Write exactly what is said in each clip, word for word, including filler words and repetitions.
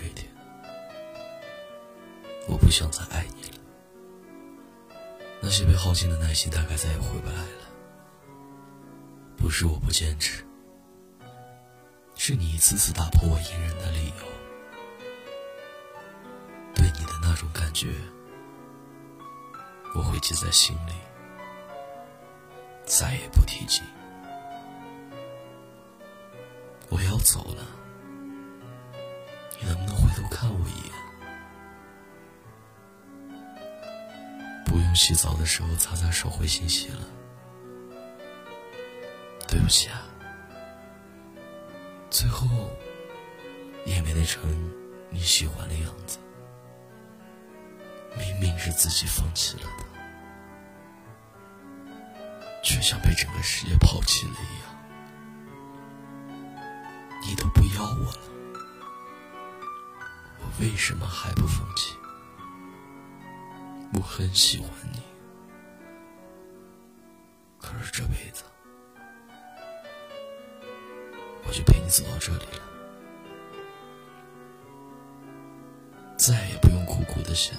这一点，我不想再爱你了。那些被耗尽的耐心大概再也回不来了。不是我不坚持，是你一次次打破我隐忍的理由。对你的那种感觉，我会记在心里，再也不提及。我要走了，你能不能回头看我一眼？不用洗澡的时候擦擦手，回信息了。对不起啊，最后也没那成你喜欢的样子，明明是自己放弃了的，却像被整个世界抛弃了一样。你都不要我了，我为什么还不放弃？我很喜欢你，可是这辈子我就陪你走到这里了，再也不用苦苦的想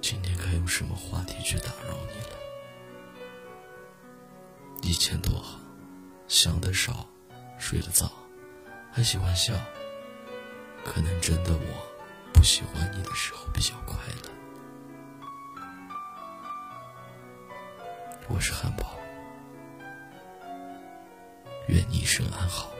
今天该用什么话题去打扰你了。以前多好，想得少，睡得早，还喜欢笑。可能真的我不喜欢你的时候比较快乐。我是汉堡，愿你一生安好。